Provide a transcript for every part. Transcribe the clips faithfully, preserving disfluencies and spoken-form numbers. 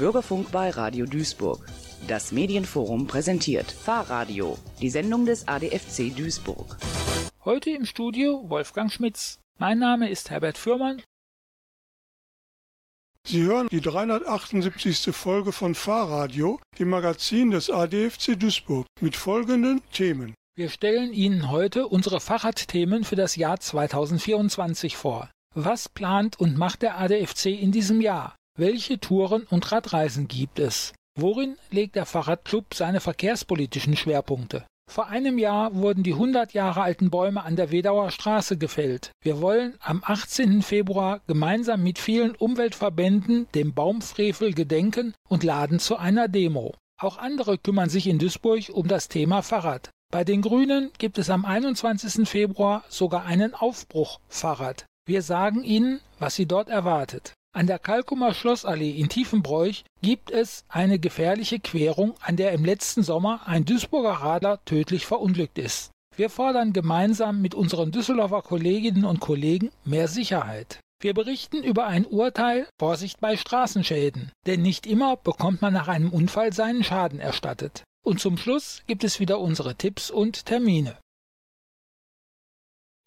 Bürgerfunk bei Radio Duisburg. Das Medienforum präsentiert Fahrradio, die Sendung des A D F C Duisburg. Heute im Studio Wolfgang Schmitz. Mein Name ist Herbert Fürmann. Sie hören die dreihundertachtundsiebzigste Folge von Fahrradio, dem Magazin des A D F C Duisburg, mit folgenden Themen. Wir stellen Ihnen heute unsere Fahrradthemen für das Jahr zweitausendvierundzwanzig vor. Was plant und macht der A D F C in diesem Jahr? Welche Touren und Radreisen gibt es? Worin legt der Fahrradclub seine verkehrspolitischen Schwerpunkte? Vor einem Jahr wurden die hundert Jahre alten Bäume an der Wedauer Straße gefällt. Wir wollen am achtzehnten Februar gemeinsam mit vielen Umweltverbänden dem Baumfrevel gedenken und laden zu einer Demo. Auch andere kümmern sich in Duisburg um das Thema Fahrrad. Bei den Grünen gibt es am einundzwanzigsten Februar sogar einen Aufbruch Fahrrad. Wir sagen Ihnen, was Sie dort erwartet. An der Kalkumer Schlossallee in Tiefenbroich gibt es eine gefährliche Querung, an der im letzten Sommer ein Duisburger Radler tödlich verunglückt ist. Wir fordern gemeinsam mit unseren Düsseldorfer Kolleginnen und Kollegen mehr Sicherheit. Wir berichten über ein Urteil, Vorsicht bei Straßenschäden, denn nicht immer bekommt man nach einem Unfall seinen Schaden erstattet. Und zum Schluss gibt es wieder unsere Tipps und Termine.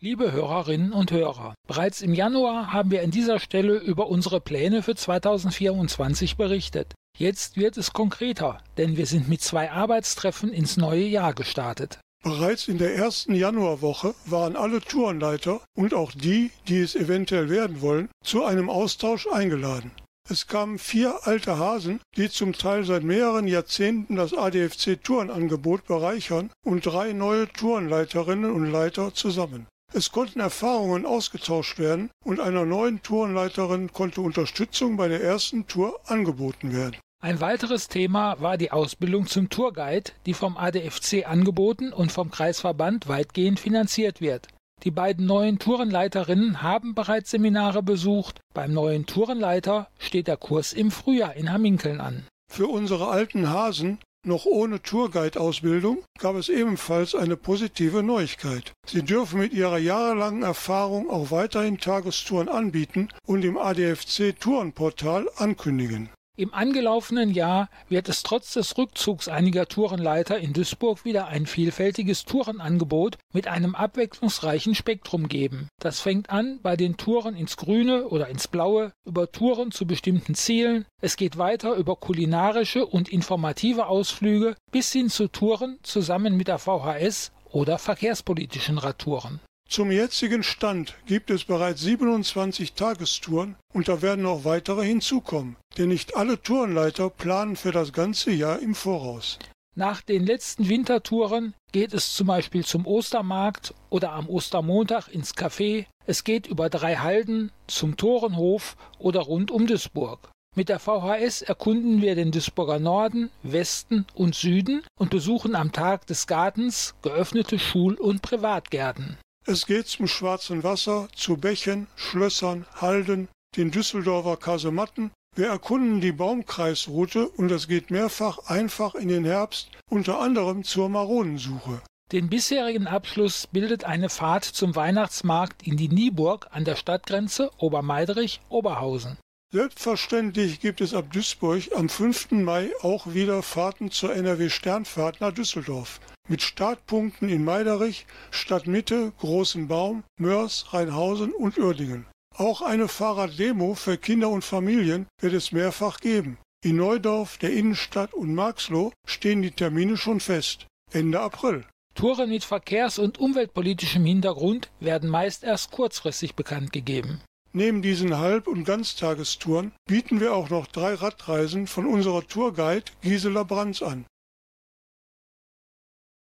Liebe Hörerinnen und Hörer, bereits im Januar haben wir an dieser Stelle über unsere Pläne für zweitausendvierundzwanzig berichtet. Jetzt wird es konkreter, denn wir sind mit zwei Arbeitstreffen ins neue Jahr gestartet. Bereits in der ersten Januarwoche waren alle Tourenleiter und auch die, die es eventuell werden wollen, zu einem Austausch eingeladen. Es kamen vier alte Hasen, die zum Teil seit mehreren Jahrzehnten das A D F C-Tourenangebot bereichern, und drei neue Tourenleiterinnen und Leiter zusammen. Es konnten Erfahrungen ausgetauscht werden und einer neuen Tourenleiterin konnte Unterstützung bei der ersten Tour angeboten werden. Ein weiteres Thema war die Ausbildung zum Tourguide, die vom A D F C angeboten und vom Kreisverband weitgehend finanziert wird. Die beiden neuen Tourenleiterinnen haben bereits Seminare besucht. Beim neuen Tourenleiter steht der Kurs im Frühjahr in Hamminkeln an. Für unsere alten Hasen, noch ohne Tourguide-Ausbildung, gab es ebenfalls eine positive Neuigkeit. Sie dürfen mit ihrer jahrelangen Erfahrung auch weiterhin Tagestouren anbieten und im A D F C-Tourenportal ankündigen. Im angelaufenen Jahr wird es trotz des Rückzugs einiger Tourenleiter in Duisburg wieder ein vielfältiges Tourenangebot mit einem abwechslungsreichen Spektrum geben. Das fängt an bei den Touren ins Grüne oder ins Blaue, über Touren zu bestimmten Zielen. Es geht weiter über kulinarische und informative Ausflüge bis hin zu Touren zusammen mit der V H S oder verkehrspolitischen Radtouren. Zum jetzigen Stand gibt es bereits siebenundzwanzig Tagestouren und da werden noch weitere hinzukommen, denn nicht alle Tourenleiter planen für das ganze Jahr im Voraus. Nach den letzten Wintertouren geht es zum Beispiel zum Ostermarkt oder am Ostermontag ins Café, es geht über drei Halden, zum Torenhof oder rund um Duisburg. Mit der V H S erkunden wir den Duisburger Norden, Westen und Süden und besuchen am Tag des Gartens geöffnete Schul- und Privatgärten. Es geht zum Schwarzen Wasser, zu Bächen, Schlössern, Halden, den Düsseldorfer Kasematten. Wir erkunden die Baumkreisroute und es geht mehrfach einfach in den Herbst, unter anderem zur Maronensuche. Den bisherigen Abschluss bildet eine Fahrt zum Weihnachtsmarkt in die Nieburg an der Stadtgrenze Obermaidrich-Oberhausen. Selbstverständlich gibt es ab Duisburg am fünften Mai auch wieder Fahrten zur N R W-Sternfahrt nach Düsseldorf. Mit Startpunkten in Meiderich, Stadtmitte, Großenbaum, Mörs, Rheinhausen und Uerdingen. Auch eine Fahrraddemo für Kinder und Familien wird es mehrfach geben. In Neudorf, der Innenstadt und Marxloh stehen die Termine schon fest. Ende April. Touren mit verkehrs- und umweltpolitischem Hintergrund werden meist erst kurzfristig bekannt gegeben. Neben diesen Halb- und Ganztagestouren bieten wir auch noch drei Radreisen von unserer Tourguide Gisela Brandt an.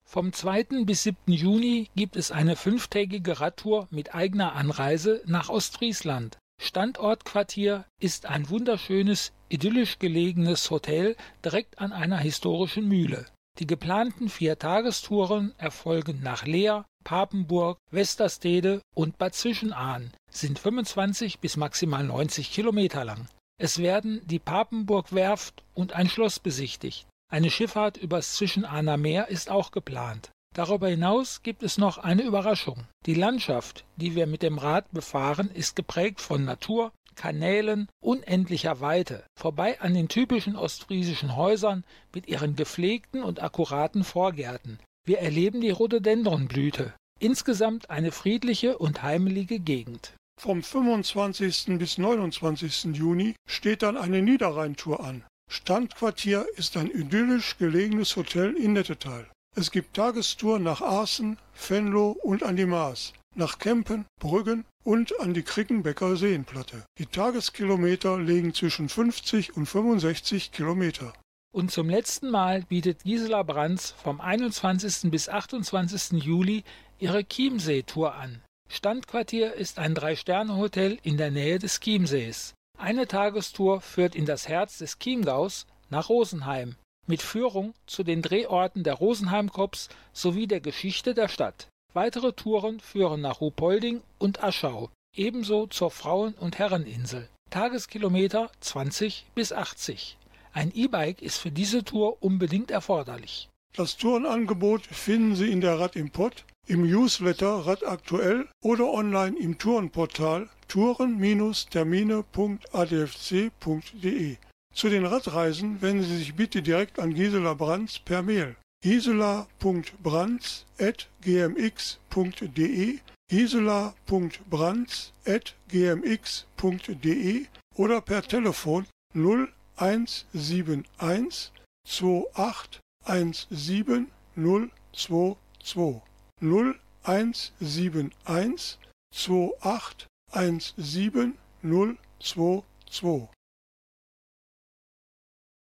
Vom zweiten bis siebten Juni gibt es eine fünftägige Radtour mit eigener Anreise nach Ostfriesland. Standortquartier ist ein wunderschönes, idyllisch gelegenes Hotel direkt an einer historischen Mühle. Die geplanten vier Tagestouren erfolgen nach Leer, Papenburg, Westerstede und Bad Zwischenahn, sind fünfundzwanzig bis maximal neunzig Kilometer lang. Es werden die Papenburg-Werft und ein Schloss besichtigt. Eine Schifffahrt übers Zwischenahner Meer ist auch geplant. Darüber hinaus gibt es noch eine Überraschung. Die Landschaft, die wir mit dem Rad befahren, ist geprägt von Natur, Kanälen unendlicher Weite, vorbei an den typischen ostfriesischen Häusern mit ihren gepflegten und akkuraten Vorgärten. Wir erleben die Rhododendronblüte. Insgesamt eine friedliche und heimelige Gegend. Vom fünfundzwanzigsten bis neunundzwanzigsten Juni steht dann eine Niederrheintour an. Standquartier ist ein idyllisch gelegenes Hotel in Nettetal. Es gibt Tagestouren nach Aaßen, Venlo und an die Maas, nach Kempen, Brüggen und an die Krickenbecker Seenplatte. Die Tageskilometer liegen zwischen fünfzig und fünfundsechzig Kilometer. Und zum letzten Mal bietet Gisela Brandt vom einundzwanzigsten bis achtundzwanzigsten Juli ihre Chiemsee-Tour an. Standquartier ist ein Drei-Sterne-Hotel in der Nähe des Chiemsees. Eine Tagestour führt in das Herz des Chiemgaus nach Rosenheim, mit Führung zu den Drehorten der Rosenheim-Cops sowie der Geschichte der Stadt. Weitere Touren führen nach Ruhpolding und Aschau, ebenso zur Frauen- und Herreninsel. Tageskilometer zwanzig bis achtzig. Ein E-Bike ist für diese Tour unbedingt erforderlich. Das Tourenangebot finden Sie in der Rad im Pott, im Newsletter Rad aktuell oder online im Tourenportal touren Bindestrich termine Punkt a d f c Punkt d e. Zu den Radreisen wenden Sie sich bitte direkt an Gisela Brandt per Mail. gisela punkt brandt at g m x punkt d e, gisela punkt brandt at g m x punkt d e oder per Telefon null eins sieben eins zwei acht eins sieben null zwei zwei null eins sieben eins zwei acht eins sieben null zwei zwei.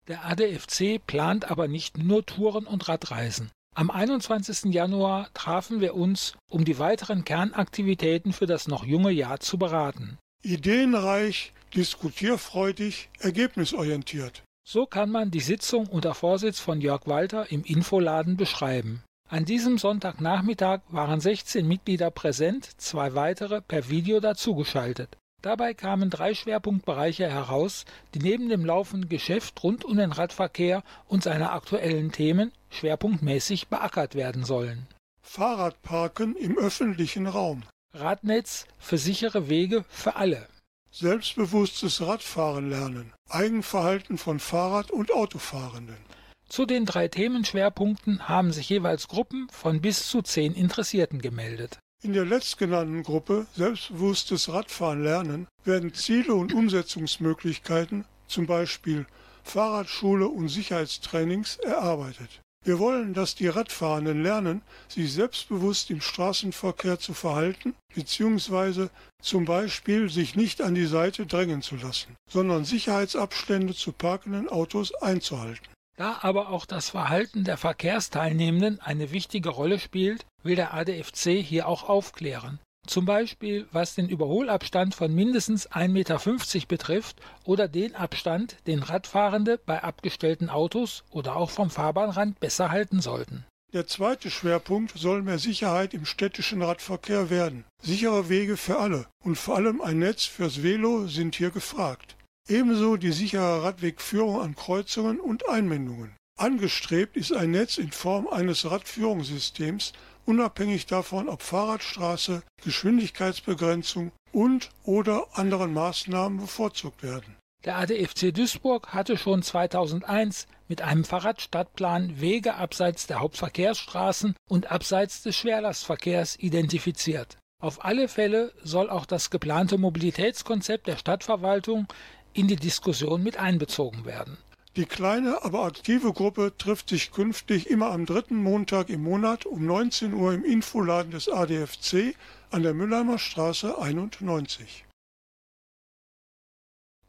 Der A D F C plant aber nicht nur Touren und Radreisen. Am einundzwanzigsten Januar trafen wir uns, um die weiteren Kernaktivitäten für das noch junge Jahr zu beraten. Ideenreich, diskutierfreudig, ergebnisorientiert. So kann man die Sitzung unter Vorsitz von Jörg Walter im Infoladen beschreiben. An diesem Sonntagnachmittag waren sechzehn Mitglieder präsent, zwei weitere per Video dazugeschaltet. Dabei kamen drei Schwerpunktbereiche heraus, die neben dem laufenden Geschäft rund um den Radverkehr und seine aktuellen Themen schwerpunktmäßig beackert werden sollen. Fahrradparken im öffentlichen Raum. Radnetz für sichere Wege für alle. Selbstbewusstes Radfahren lernen, Eigenverhalten von Fahrrad- und Autofahrenden. Zu den drei Themenschwerpunkten haben sich jeweils Gruppen von bis zu zehn Interessierten gemeldet. In der letztgenannten Gruppe Selbstbewusstes Radfahren lernen werden Ziele und Umsetzungsmöglichkeiten, zum Beispiel Fahrradschule und Sicherheitstrainings, erarbeitet. Wir wollen, dass die Radfahrenden lernen, sich selbstbewusst im Straßenverkehr zu verhalten bzw. zum Beispiel sich nicht an die Seite drängen zu lassen, sondern Sicherheitsabstände zu parkenden Autos einzuhalten. Da aber auch das Verhalten der Verkehrsteilnehmenden eine wichtige Rolle spielt, will der A D F C hier auch aufklären. Zum Beispiel was den Überholabstand von mindestens ein Meter fünfzig betrifft oder den Abstand, den Radfahrende bei abgestellten Autos oder auch vom Fahrbahnrand besser halten sollten. Der zweite Schwerpunkt soll mehr Sicherheit im städtischen Radverkehr werden. Sichere Wege für alle und vor allem ein Netz fürs Velo sind hier gefragt. Ebenso die sichere Radwegführung an Kreuzungen und Einmündungen. Angestrebt ist ein Netz in Form eines Radführungssystems, unabhängig davon, ob Fahrradstraße, Geschwindigkeitsbegrenzung und oder anderen Maßnahmen bevorzugt werden. Der A D F C Duisburg hatte schon zweitausendeins mit einem Fahrradstadtplan Wege abseits der Hauptverkehrsstraßen und abseits des Schwerlastverkehrs identifiziert. Auf alle Fälle soll auch das geplante Mobilitätskonzept der Stadtverwaltung in die Diskussion mit einbezogen werden. Die kleine, aber aktive Gruppe trifft sich künftig immer am dritten Montag im Monat um neunzehn Uhr im Infoladen des A D F C an der Müllheimer Straße einundneunzig.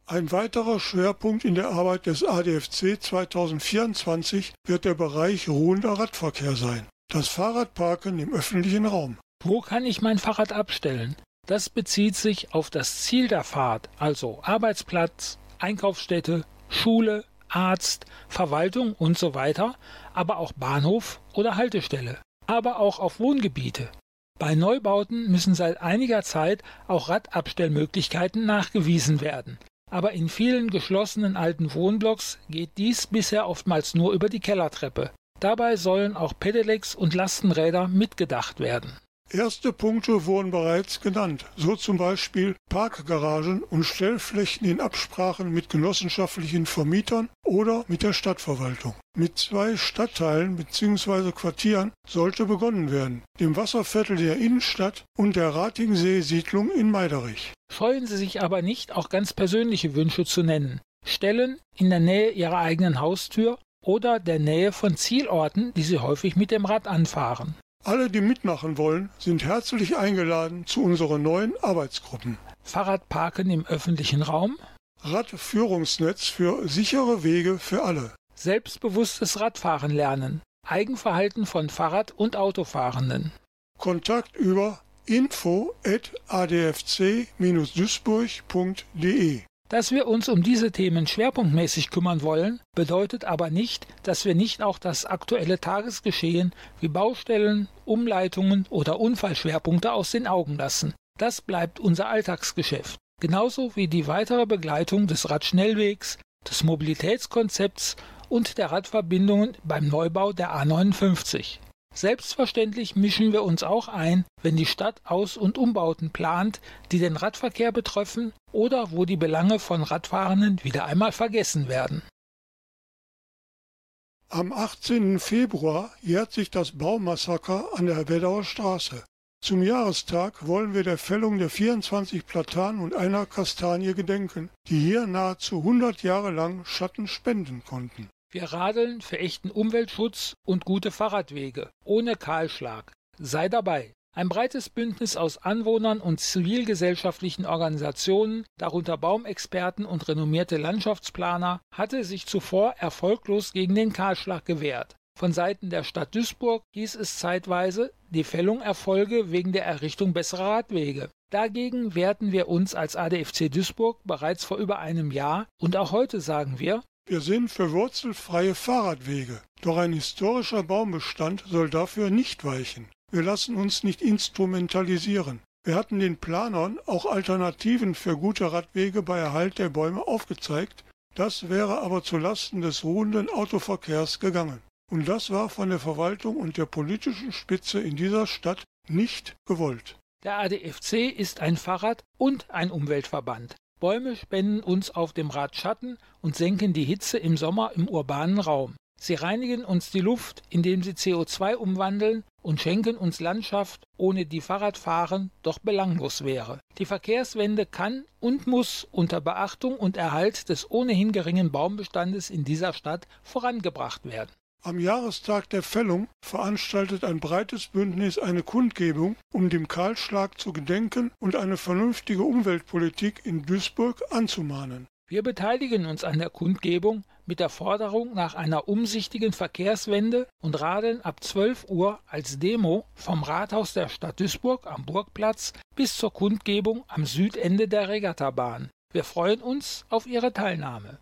Ein weiterer Schwerpunkt in der Arbeit des A D F C zweitausendvierundzwanzig wird der Bereich ruhender Radverkehr sein, das Fahrradparken im öffentlichen Raum. Wo kann ich mein Fahrrad abstellen? Das bezieht sich auf das Ziel der Fahrt, also Arbeitsplatz, Einkaufsstätte, Schule, Arzt, Verwaltung und so weiter, aber auch Bahnhof oder Haltestelle, aber auch auf Wohngebiete. Bei Neubauten müssen seit einiger Zeit auch Radabstellmöglichkeiten nachgewiesen werden, aber in vielen geschlossenen alten Wohnblocks geht dies bisher oftmals nur über die Kellertreppe. Dabei sollen auch Pedelecs und Lastenräder mitgedacht werden. Erste Punkte wurden bereits genannt, so zum Beispiel Parkgaragen und Stellflächen in Absprachen mit genossenschaftlichen Vermietern oder mit der Stadtverwaltung. Mit zwei Stadtteilen bzw. Quartieren sollte begonnen werden, dem Wasserviertel der Innenstadt und der Ratingsee-Siedlung in Meiderich. Scheuen Sie sich aber nicht, auch ganz persönliche Wünsche zu nennen. Stellen in der Nähe Ihrer eigenen Haustür oder der Nähe von Zielorten, die Sie häufig mit dem Rad anfahren. Alle, die mitmachen wollen, sind herzlich eingeladen zu unseren neuen Arbeitsgruppen. Fahrradparken im öffentlichen Raum. Radführungsnetz für sichere Wege für alle. Selbstbewusstes Radfahren lernen. Eigenverhalten von Fahrrad- und Autofahrenden. Kontakt über info at a d f c dash duisburg punkt d e. Dass wir uns um diese Themen schwerpunktmäßig kümmern wollen, bedeutet aber nicht, dass wir nicht auch das aktuelle Tagesgeschehen wie Baustellen, Umleitungen oder Unfallschwerpunkte aus den Augen lassen. Das bleibt unser Alltagsgeschäft. Genauso wie die weitere Begleitung des Radschnellwegs, des Mobilitätskonzepts und der Radverbindungen beim Neubau der A neunundfünfzig. Selbstverständlich mischen wir uns auch ein, wenn die Stadt Aus- und Umbauten plant, die den Radverkehr betreffen oder wo die Belange von Radfahrenden wieder einmal vergessen werden. Am achtzehnten Februar jährt sich das Baumassaker an der Wedauer Straße. Zum Jahrestag wollen wir der Fällung der vierundzwanzig Platanen und einer Kastanie gedenken, die hier nahezu hundert Jahre lang Schatten spenden konnten. Wir radeln für echten Umweltschutz und gute Fahrradwege, ohne Kahlschlag. Sei dabei! Ein breites Bündnis aus Anwohnern und zivilgesellschaftlichen Organisationen, darunter Baumexperten und renommierte Landschaftsplaner, hatte sich zuvor erfolglos gegen den Kahlschlag gewehrt. Von Seiten der Stadt Duisburg hieß es zeitweise, die Fällung erfolge wegen der Errichtung besserer Radwege. Dagegen wehrten wir uns als A D F C Duisburg bereits vor über einem Jahr und auch heute sagen wir, wir sind für wurzelfreie Fahrradwege, doch ein historischer Baumbestand soll dafür nicht weichen. Wir lassen uns nicht instrumentalisieren. Wir hatten den Planern auch Alternativen für gute Radwege bei Erhalt der Bäume aufgezeigt, das wäre aber zulasten des ruhenden Autoverkehrs gegangen. Und das war von der Verwaltung und der politischen Spitze in dieser Stadt nicht gewollt. Der A D F C ist ein Fahrrad- und ein Umweltverband. Bäume spenden uns auf dem Rad Schatten und senken die Hitze im Sommer im urbanen Raum. Sie reinigen uns die Luft, indem sie C O zwei umwandeln und schenken uns Landschaft, ohne die Fahrradfahren doch belanglos wäre. Die Verkehrswende kann und muss unter Beachtung und Erhalt des ohnehin geringen Baumbestandes in dieser Stadt vorangebracht werden. Am Jahrestag der Fällung veranstaltet ein breites Bündnis eine Kundgebung, um dem Kahlschlag zu gedenken und eine vernünftige Umweltpolitik in Duisburg anzumahnen. Wir beteiligen uns an der Kundgebung mit der Forderung nach einer umsichtigen Verkehrswende und radeln ab zwölf Uhr als Demo vom Rathaus der Stadt Duisburg am Burgplatz bis zur Kundgebung am Südende der Regattabahn. Wir freuen uns auf Ihre Teilnahme.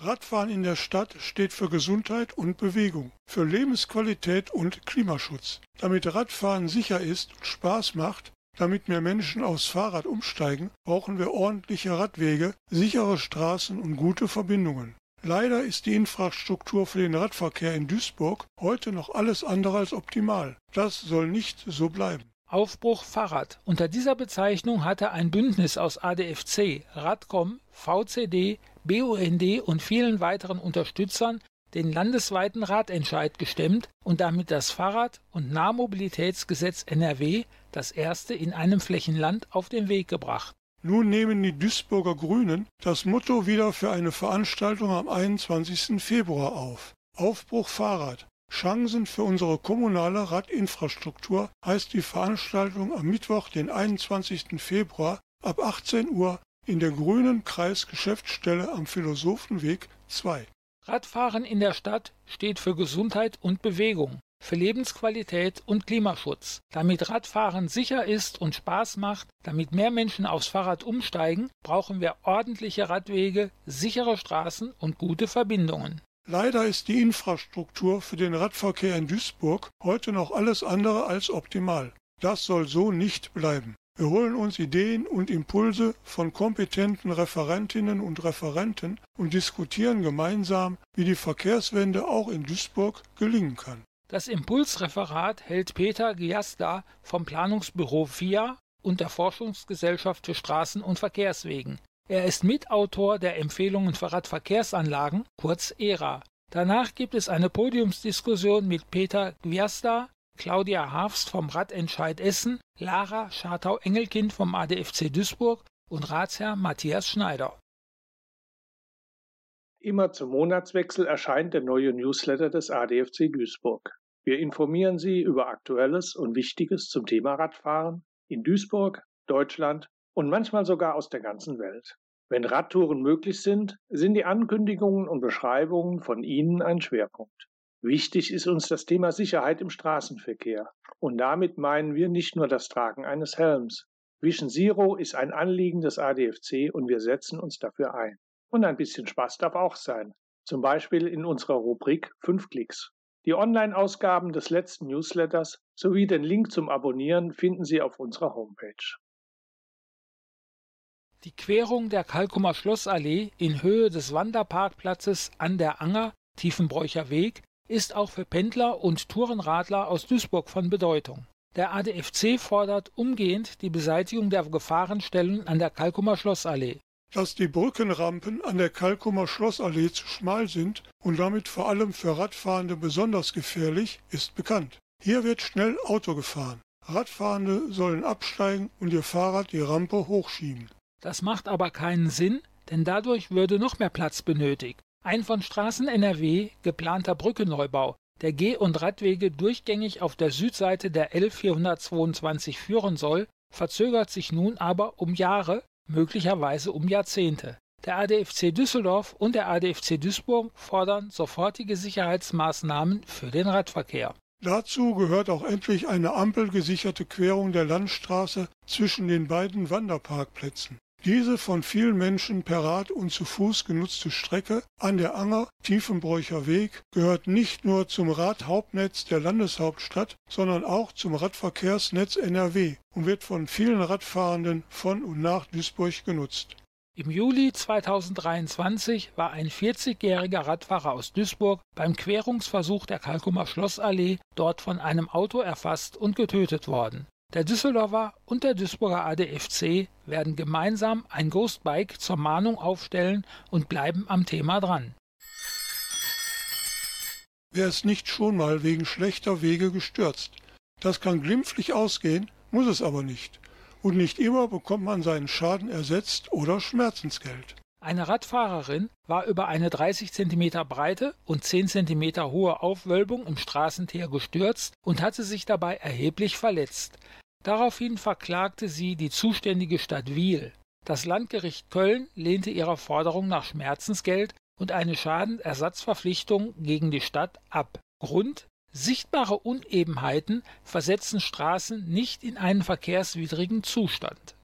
Radfahren in der Stadt steht für Gesundheit und Bewegung, für Lebensqualität und Klimaschutz. Damit Radfahren sicher ist und Spaß macht, damit mehr Menschen aufs Fahrrad umsteigen, brauchen wir ordentliche Radwege, sichere Straßen und gute Verbindungen. Leider ist die Infrastruktur für den Radverkehr in Duisburg heute noch alles andere als optimal. Das soll nicht so bleiben. Aufbruch Fahrrad. Unter dieser Bezeichnung hatte ein Bündnis aus A D F C, Radcom, V C D, B U N D und vielen weiteren Unterstützern den landesweiten Radentscheid gestemmt und damit das Fahrrad- und Nahmobilitätsgesetz N R W, das erste in einem Flächenland, auf den Weg gebracht. Nun nehmen die Duisburger Grünen das Motto wieder für eine Veranstaltung am einundzwanzigsten Februar auf. Aufbruch Fahrrad. Chancen für unsere kommunale Radinfrastruktur heißt die Veranstaltung am Mittwoch, den einundzwanzigsten Februar ab achtzehn Uhr in der Grünen Kreisgeschäftsstelle am Philosophenweg zwei. Radfahren in der Stadt steht für Gesundheit und Bewegung, für Lebensqualität und Klimaschutz. Damit Radfahren sicher ist und Spaß macht, damit mehr Menschen aufs Fahrrad umsteigen, brauchen wir ordentliche Radwege, sichere Straßen und gute Verbindungen. Leider ist die Infrastruktur für den Radverkehr in Duisburg heute noch alles andere als optimal. Das soll so nicht bleiben. Wir holen uns Ideen und Impulse von kompetenten Referentinnen und Referenten und diskutieren gemeinsam, wie die Verkehrswende auch in Duisburg gelingen kann. Das Impulsreferat hält Peter Gwiasda vom Planungsbüro F I A und der Forschungsgesellschaft für Straßen- und Verkehrswegen. Er ist Mitautor der Empfehlungen für Radverkehrsanlagen, kurz E R A. Danach gibt es eine Podiumsdiskussion mit Peter Gwiasda, Claudia Harfst vom Radentscheid Essen, Lara Schartau-Engelkind vom A D F C Duisburg und Ratsherr Matthias Schneider. Immer zum Monatswechsel erscheint der neue Newsletter des A D F C Duisburg. Wir informieren Sie über Aktuelles und Wichtiges zum Thema Radfahren in Duisburg, Deutschland und manchmal sogar aus der ganzen Welt. Wenn Radtouren möglich sind, sind die Ankündigungen und Beschreibungen von Ihnen ein Schwerpunkt. Wichtig ist uns das Thema Sicherheit im Straßenverkehr. Und damit meinen wir nicht nur das Tragen eines Helms. Vision Zero ist ein Anliegen des A D F C und wir setzen uns dafür ein. Und ein bisschen Spaß darf auch sein. Zum Beispiel in unserer Rubrik fünf Klicks. Die Online-Ausgaben des letzten Newsletters sowie den Link zum Abonnieren finden Sie auf unserer Homepage. Die Querung der Kalkumer Schlossallee in Höhe des Wanderparkplatzes an der Anger, Tiefenbroicher Weg, ist auch für Pendler und Tourenradler aus Duisburg von Bedeutung. Der A D F C fordert umgehend die Beseitigung der Gefahrenstellen an der Kalkumer Schlossallee. Dass die Brückenrampen an der Kalkumer Schlossallee zu schmal sind und damit vor allem für Radfahrende besonders gefährlich, ist bekannt. Hier wird schnell Auto gefahren. Radfahrende sollen absteigen und ihr Fahrrad die Rampe hochschieben. Das macht aber keinen Sinn, denn dadurch würde noch mehr Platz benötigt. Ein von Straßen N R W geplanter Brückenneubau, der Geh- und Radwege durchgängig auf der Südseite der L vierhundertzweiundzwanzig führen soll, verzögert sich nun aber um Jahre, möglicherweise um Jahrzehnte. Der A D F C Düsseldorf und der A D F C Duisburg fordern sofortige Sicherheitsmaßnahmen für den Radverkehr. Dazu gehört auch endlich eine ampelgesicherte Querung der Landstraße zwischen den beiden Wanderparkplätzen. Diese von vielen Menschen per Rad und zu Fuß genutzte Strecke an der Anger, Tiefenbroicher Weg, gehört nicht nur zum Radhauptnetz der Landeshauptstadt, sondern auch zum Radverkehrsnetz N R W und wird von vielen Radfahrenden von und nach Duisburg genutzt. Im Juli zweitausenddreiundzwanzig war ein vierzigjähriger Radfahrer aus Duisburg beim Querungsversuch der Kalkumer Schlossallee dort von einem Auto erfasst und getötet worden. Der Düsseldorfer und der Duisburger A D F C werden gemeinsam ein Ghostbike zur Mahnung aufstellen und bleiben am Thema dran. Wer ist nicht schon mal wegen schlechter Wege gestürzt? Das kann glimpflich ausgehen, muss es aber nicht. Und nicht immer bekommt man seinen Schaden ersetzt oder Schmerzensgeld. Eine Radfahrerin war über eine dreißig Zentimeter breite und zehn Zentimeter hohe Aufwölbung im Straßenteer gestürzt und hatte sich dabei erheblich verletzt. Daraufhin verklagte sie die zuständige Stadt Wiel. Das Landgericht Köln lehnte ihrer Forderung nach Schmerzensgeld und eine Schadenersatzverpflichtung gegen die Stadt ab. Grund: sichtbare Unebenheiten versetzen Straßen nicht in einen verkehrswidrigen Zustand.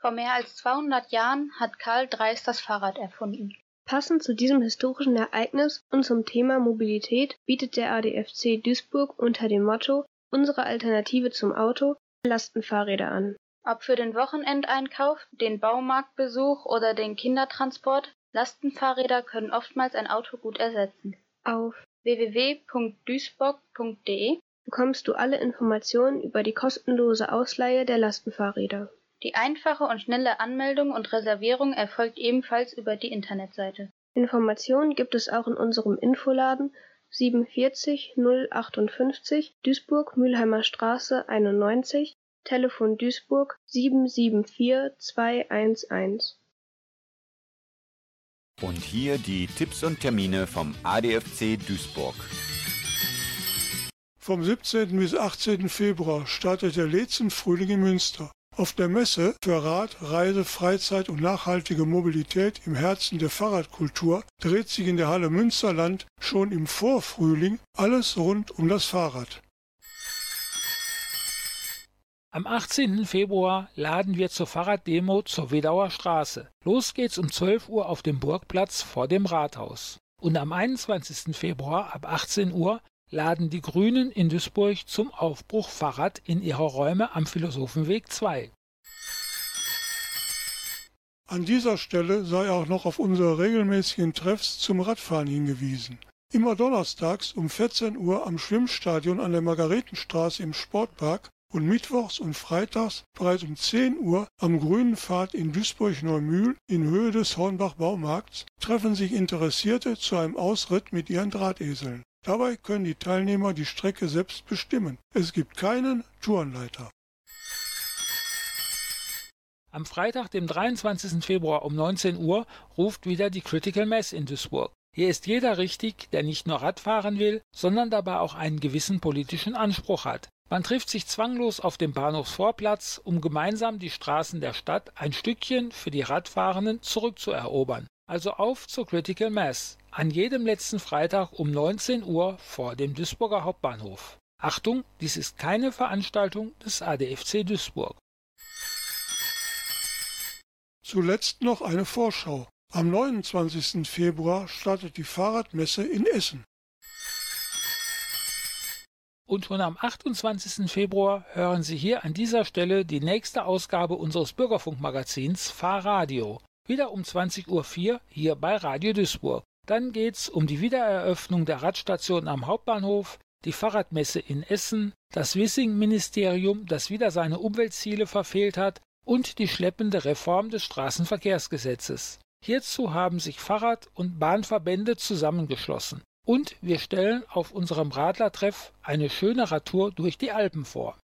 Vor mehr als zweihundert Jahren hat Karl Dreis das Fahrrad erfunden. Passend zu diesem historischen Ereignis und zum Thema Mobilität bietet der A D F C Duisburg unter dem Motto »Unsere Alternative zum Auto« Lastenfahrräder an. Ob für den Wochenendeinkauf, den Baumarktbesuch oder den Kindertransport, Lastenfahrräder können oftmals ein Auto gut ersetzen. Auf w w w punkt duisburg punkt d e bekommst du alle Informationen über die kostenlose Ausleihe der Lastenfahrräder. Die einfache und schnelle Anmeldung und Reservierung erfolgt ebenfalls über die Internetseite. Informationen gibt es auch in unserem Infoladen vier sieben null acht acht Duisburg, Müllheimer Straße einundneunzig, Telefon Duisburg sieben sieben vier zwei eins eins. Und hier die Tipps und Termine vom A D F C Duisburg. Vom siebzehnten bis achtzehnten Februar startet der Leetzenfrühling in Münster. Auf der Messe für Rad, Reise, Freizeit und nachhaltige Mobilität im Herzen der Fahrradkultur dreht sich in der Halle Münsterland schon im Vorfrühling alles rund um das Fahrrad. Am achtzehnten Februar laden wir zur Fahrraddemo zur Wedauer Straße. Los geht's um zwölf Uhr auf dem Burgplatz vor dem Rathaus. Und am einundzwanzigsten Februar ab achtzehn Uhr laden die Grünen in Duisburg zum Aufbruch Fahrrad in ihre Räume am Philosophenweg zwei. An dieser Stelle sei auch noch auf unsere regelmäßigen Treffs zum Radfahren hingewiesen. Immer donnerstags um vierzehn Uhr am Schwimmstadion an der Margaretenstraße im Sportpark und mittwochs und freitags bereits um zehn Uhr am Grünen Pfad in Duisburg-Neumühl in Höhe des Hornbach-Baumarkts treffen sich Interessierte zu einem Ausritt mit ihren Drahteseln. Dabei können die Teilnehmer die Strecke selbst bestimmen. Es gibt keinen Tourenleiter. Am Freitag, dem dreiundzwanzigsten Februar um neunzehn Uhr, ruft wieder die Critical Mass in Duisburg. Hier ist jeder richtig, der nicht nur Radfahren will, sondern dabei auch einen gewissen politischen Anspruch hat. Man trifft sich zwanglos auf dem Bahnhofsvorplatz, um gemeinsam die Straßen der Stadt ein Stückchen für die Radfahrenden zurückzuerobern. Also auf zur Critical Mass, an jedem letzten Freitag um neunzehn Uhr vor dem Duisburger Hauptbahnhof. Achtung, dies ist keine Veranstaltung des A D F C Duisburg. Zuletzt noch eine Vorschau. Am neunundzwanzigsten Februar startet die Fahrradmesse in Essen. Und schon am achtundzwanzigsten Februar hören Sie hier an dieser Stelle die nächste Ausgabe unseres Bürgerfunkmagazins Fahrradio. Wieder um zwanzig Uhr vier hier bei Radio Duisburg. Dann geht's um die Wiedereröffnung der Radstation am Hauptbahnhof, die Fahrradmesse in Essen, das Wissing-Ministerium, das wieder seine Umweltziele verfehlt hat, und die schleppende Reform des Straßenverkehrsgesetzes. Hierzu haben sich Fahrrad- und Bahnverbände zusammengeschlossen. Und wir stellen auf unserem Radlertreff eine schöne Radtour durch die Alpen vor.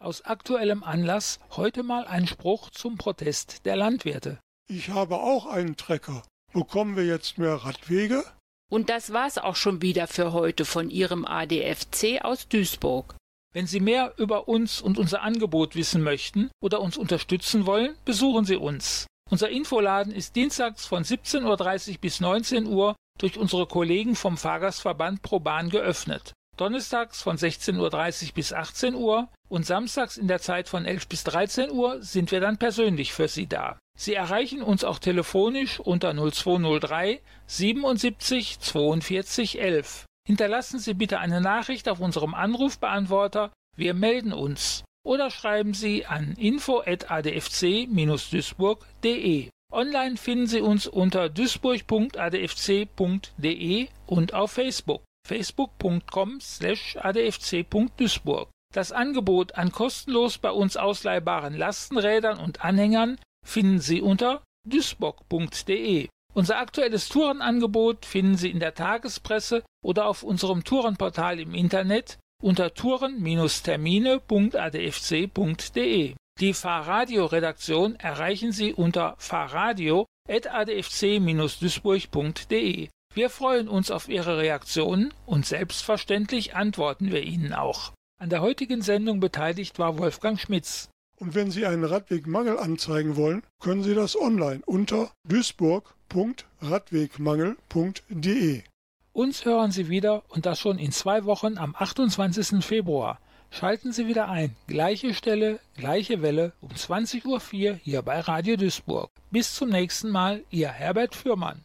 Aus aktuellem Anlass heute mal ein Spruch zum Protest der Landwirte. Ich habe auch einen Trecker. Bekommen wir jetzt mehr Radwege? Und das war's auch schon wieder für heute von Ihrem A D F C aus Duisburg. Wenn Sie mehr über uns und unser Angebot wissen möchten oder uns unterstützen wollen, besuchen Sie uns. Unser Infoladen ist dienstags von siebzehn Uhr dreißig bis neunzehn Uhr durch unsere Kollegen vom Fahrgastverband ProBahn geöffnet. Donnerstags von sechzehn Uhr dreißig bis achtzehn Uhr und samstags in der Zeit von elf bis dreizehn Uhr sind wir dann persönlich für Sie da. Sie erreichen uns auch telefonisch unter null zwei null drei, siebenundsiebzig, zweiundvierzig, elf. Hinterlassen Sie bitte eine Nachricht auf unserem Anrufbeantworter, wir melden uns. Oder schreiben Sie an info at a d f c dash duisburg punkt d e. Online finden Sie uns unter duisburg punkt a d f c punkt d e und auf Facebook, facebook punkt com slash a d f c punkt duisburg. Das Angebot an kostenlos bei uns ausleihbaren Lastenrädern und Anhängern finden Sie unter duisburg punkt d e. Unser aktuelles Tourenangebot finden Sie in der Tagespresse oder auf unserem Tourenportal im Internet unter touren-termine punkt a d f c punkt d e. Die Fahrradio-Redaktion erreichen Sie unter fahrradio at a d f c dash duisburg punkt d e. Wir freuen uns auf Ihre Reaktionen und selbstverständlich antworten wir Ihnen auch. An der heutigen Sendung beteiligt war Wolfgang Schmitz. Und wenn Sie einen Radwegmangel anzeigen wollen, können Sie das online unter duisburg punkt radwegmangel punkt d e. Uns hören Sie wieder und das schon in zwei Wochen am achtundzwanzigsten Februar. Schalten Sie wieder ein. Gleiche Stelle, gleiche Welle um zwanzig Uhr vier hier bei Radio Duisburg. Bis zum nächsten Mal, Ihr Herbert Fürmann.